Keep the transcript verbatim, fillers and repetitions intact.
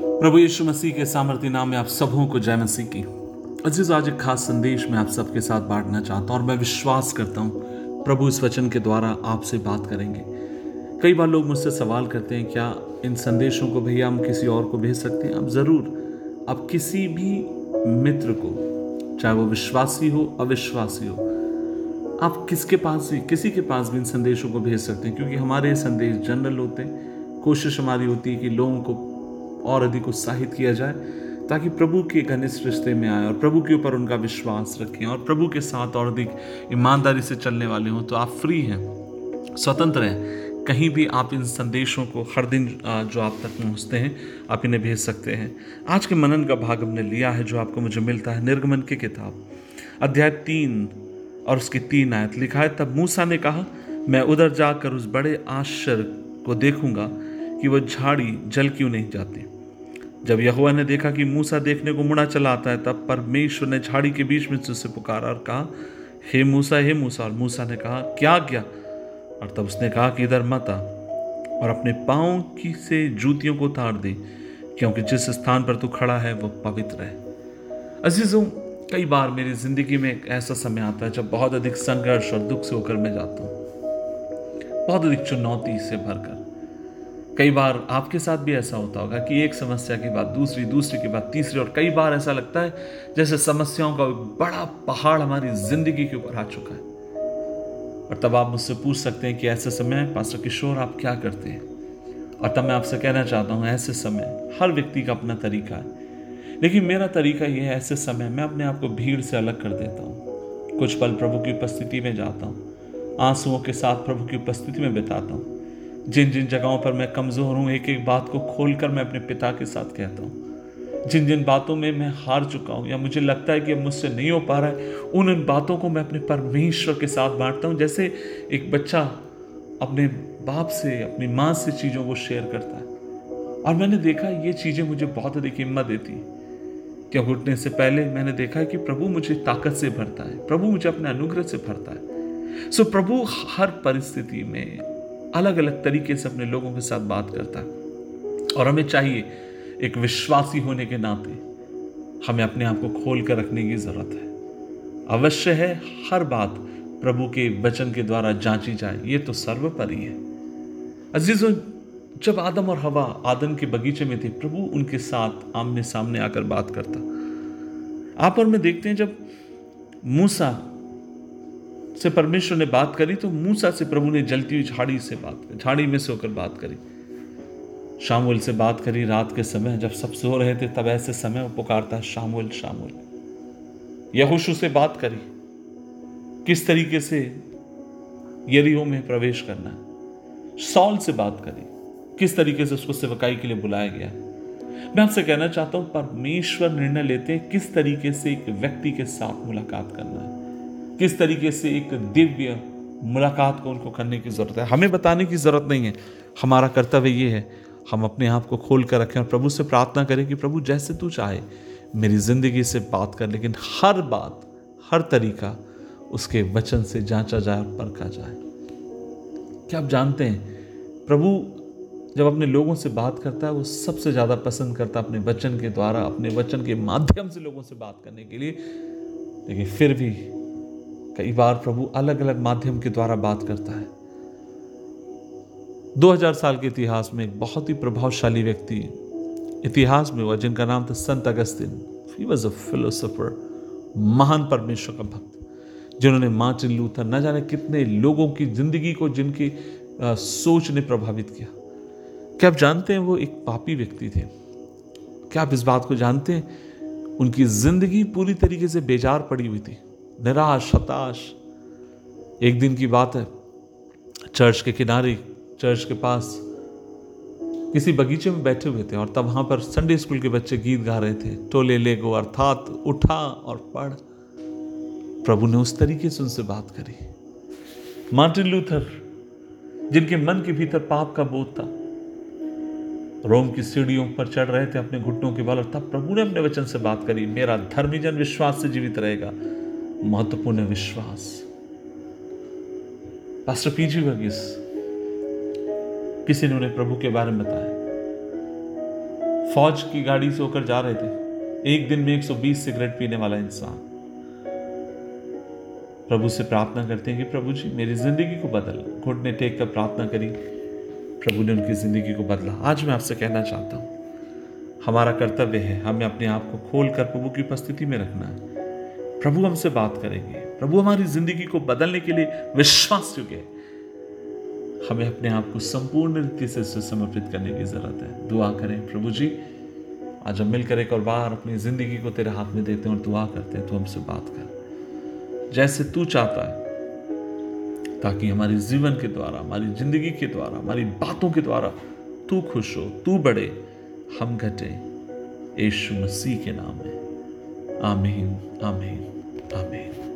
प्रभु यीशु मसीह के सामर्थी नाम में आप सबों को जय मसीह की। अजीज, आज एक खास संदेश मैं आप सबके साथ बांटना चाहता हूँ और मैं विश्वास करता हूँ प्रभु इस वचन के द्वारा आपसे बात करेंगे। कई बार लोग मुझसे सवाल करते हैं, क्या इन संदेशों को भैया हम किसी और को भेज सकते हैं? आप ज़रूर, आप किसी भी मित्र को, चाहे वो विश्वासी हो अविश्वासी हो, आप किसके पास भी किसी के पास भी इन संदेशों को भेज सकते हैं, क्योंकि हमारे संदेश जनरल होते हैं। कोशिश हमारी होती है कि लोगों को और अधिक उत्साहित किया जाए ताकि प्रभु के घनिष्ठ रिश्ते में आए और प्रभु के ऊपर उनका विश्वास रखें और प्रभु के साथ और अधिक ईमानदारी से चलने वाले हों। तो आप फ्री हैं, स्वतंत्र हैं, कहीं भी आप इन संदेशों को हर दिन जो आप तक पहुँचते हैं आप इन्हें भेज सकते हैं। आज के मनन का भाग हमने लिया है जो आपको मुझे मिलता है निर्गमन की किताब अध्याय तीन और उसकी तीन आयत। लिखा है, तब मूसा ने कहा, मैं उधर जाकर उस बड़े आश्चर्य को देखूंगा कि वह झाड़ी जल क्यों नहीं जाती। जब यहोवा ने देखा कि मूसा देखने को मुड़ा चला आता है, तब परमेश्वर ने झाड़ी के बीच में उससे पुकारा और कहा, हे मूसा हे मूसा। और मूसा ने कहा, क्या क्या? और तब उसने कहा कि इधर मत आ और अपने पाँव की से जूतियों को उतार दे, क्योंकि जिस स्थान पर तू खड़ा है वह पवित्र है। अजीजों, कई बार मेरी ज़िंदगी में एक ऐसा समय आता है जब बहुत अधिक संघर्ष और दुख से होकर मैं जाता हूँ, बहुत अधिक चुनौती से भरकर। कई बार आपके साथ भी ऐसा होता होगा कि एक समस्या के बाद दूसरी, दूसरी के बाद तीसरी, और कई बार ऐसा लगता है जैसे समस्याओं का एक बड़ा पहाड़ हमारी ज़िंदगी के ऊपर आ चुका है। और तब आप मुझसे पूछ सकते हैं कि ऐसे समय पास्टर किशोर आप क्या करते हैं? और तब मैं आपसे कहना चाहता हूँ, ऐसे समय हर व्यक्ति का अपना तरीका है, लेकिन मेरा तरीका यह है, ऐसे समय मैं अपने आप को भीड़ से अलग कर देता हूँ, कुछ पल प्रभु की उपस्थिति में जाता हूँ, आंसुओं के साथ प्रभु की उपस्थिति में बिताता हूँ। जिन जिन जगहों पर मैं कमज़ोर हूँ, एक एक बात को खोलकर मैं अपने पिता के साथ कहता हूँ। जिन जिन बातों में मैं हार चुका हूँ या मुझे लगता है कि अब मुझसे नहीं हो पा रहा है, उन उन बातों को मैं अपने परमेश्वर के साथ बांटता हूँ, जैसे एक बच्चा अपने बाप से अपनी माँ से चीज़ों को शेयर करता है। और मैंने देखा ये चीज़ें मुझे बहुत अधिक हिम्मत देती हैं, क्योंकि उठने से पहले मैंने देखा है कि प्रभु मुझे ताकत से भरता है, प्रभु मुझे अपने अनुग्रह से भरता है। सो प्रभु हर परिस्थिति में अलग अलग तरीके से अपने लोगों के साथ बात करता है, और हमें चाहिए एक विश्वासी होने के नाते हमें अपने आप को खोल कर रखने की ज़रूरत है। अवश्य है हर बात प्रभु के वचन के द्वारा जांची जाए, ये तो सर्वोपरि है। अजीजों, जब आदम और हवा आदम के बगीचे में थे, प्रभु उनके साथ आमने सामने आकर बात करता। आप और मैं देखते हैं जब मूसा से परमेश्वर ने बात करी तो मूसा से प्रभु ने जलती हुई झाड़ी से बात करी, झाड़ी में से होकर बात करी। शामूएल से बात करी रात के समय जब सब सो रहे थे, तब ऐसे समय वो पुकारता है, शामूएल शामूएल। यहोशू से बात करी किस तरीके से यरीहो में प्रवेश करना है। सॉल से बात करी किस तरीके से उसको सेवकाई के लिए बुलाया गया। मैं आपसे कहना चाहता हूं, परमेश्वर निर्णय लेते हैं किस तरीके से एक व्यक्ति के साथ मुलाकात करना है, किस तरीके से एक दिव्य मुलाकात को उनको करने की जरूरत है। हमें बताने की जरूरत नहीं है, हमारा कर्तव्य ये है हम अपने आप को खोल कर रखें और प्रभु से प्रार्थना करें कि प्रभु जैसे तू चाहे मेरी जिंदगी से बात कर, लेकिन हर बात हर तरीका उसके वचन से जांचा जाए और परखा जाए। क्या आप जानते हैं प्रभु जब अपने लोगों से बात करता है, वो सबसे ज़्यादा पसंद करता है अपने वचन के द्वारा, अपने वचन के माध्यम से लोगों से बात करने के लिए। लेकिन फिर भी कई बार प्रभु अलग अलग माध्यम के द्वारा बात करता है। दो हज़ार साल के इतिहास में एक बहुत ही प्रभावशाली व्यक्ति इतिहास में हुआ जिनका नाम था संत Augustine. He was a philosopher, महान परमेश्वर का भक्त, जिन्होंने मार्टिन लूथर, न जाने कितने लोगों की जिंदगी को जिनकी आ, सोच ने प्रभावित किया। क्या आप जानते हैं वो एक पापी व्यक्ति थे? क्या आप इस बात को जानते हैं? उनकी जिंदगी पूरी तरीके से बेजार पड़ी हुई थी, निराश हताश। एक दिन की बात है, चर्च के किनारे चर्च के पास किसी बगीचे में बैठे हुए थे और तब वहाँ पर संडे स्कूल के बच्चे गीत गा रहे थे, टोले ले गो, अर्थात उठा और पढ़। प्रभु ने उस तरीके से उनसे बात करी। मार्टिन लूथर, जिनके मन के भीतर पाप का बोध था, रोम की सीढ़ियों पर चढ़ रहे थे अपने घुटनों के बल, और तब प्रभु ने अपने वचन से बात करी, मेरा धर्मीजन विश्वास से जीवित रहेगा। महत्वपूर्ण विश्वास। Pastor PG. वर्गीस, किसी ने उन्हें प्रभु के बारे में बताया, फौज की गाड़ी से होकर जा रहे थे। एक दिन में एक सौ बीस सिगरेट पीने वाला इंसान। प्रभु से प्रार्थना करते हैं कि प्रभु जी मेरी जिंदगी को बदल। घुटने टेक कर प्रार्थना करी, प्रभु ने उनकी जिंदगी को बदला। आज मैं आपसे कहना चाहता हूँ, हमारा कर्तव्य है हमें अपने आप को खोल कर प्रभु की उपस्थिति में रखना है। प्रभु हमसे बात करेंगे, प्रभु हमारी जिंदगी को बदलने के लिए विश्वास योग्य है। हमें अपने आप को संपूर्ण रीति से समर्पित करने की जरूरत है। दुआ करें। प्रभु जी आज हम मिलकर एक और बार अपनी जिंदगी को तेरे हाथ में देते हैं और दुआ करते हैं, तू हमसे बात कर जैसे तू चाहता है, ताकि हमारे जीवन के द्वारा, हमारी जिंदगी के द्वारा, हमारी बातों के द्वारा तू खुश हो, तू बढ़े, हम घटे। यीशु मसीह के नाम में आमीन, आमीन, आमीन।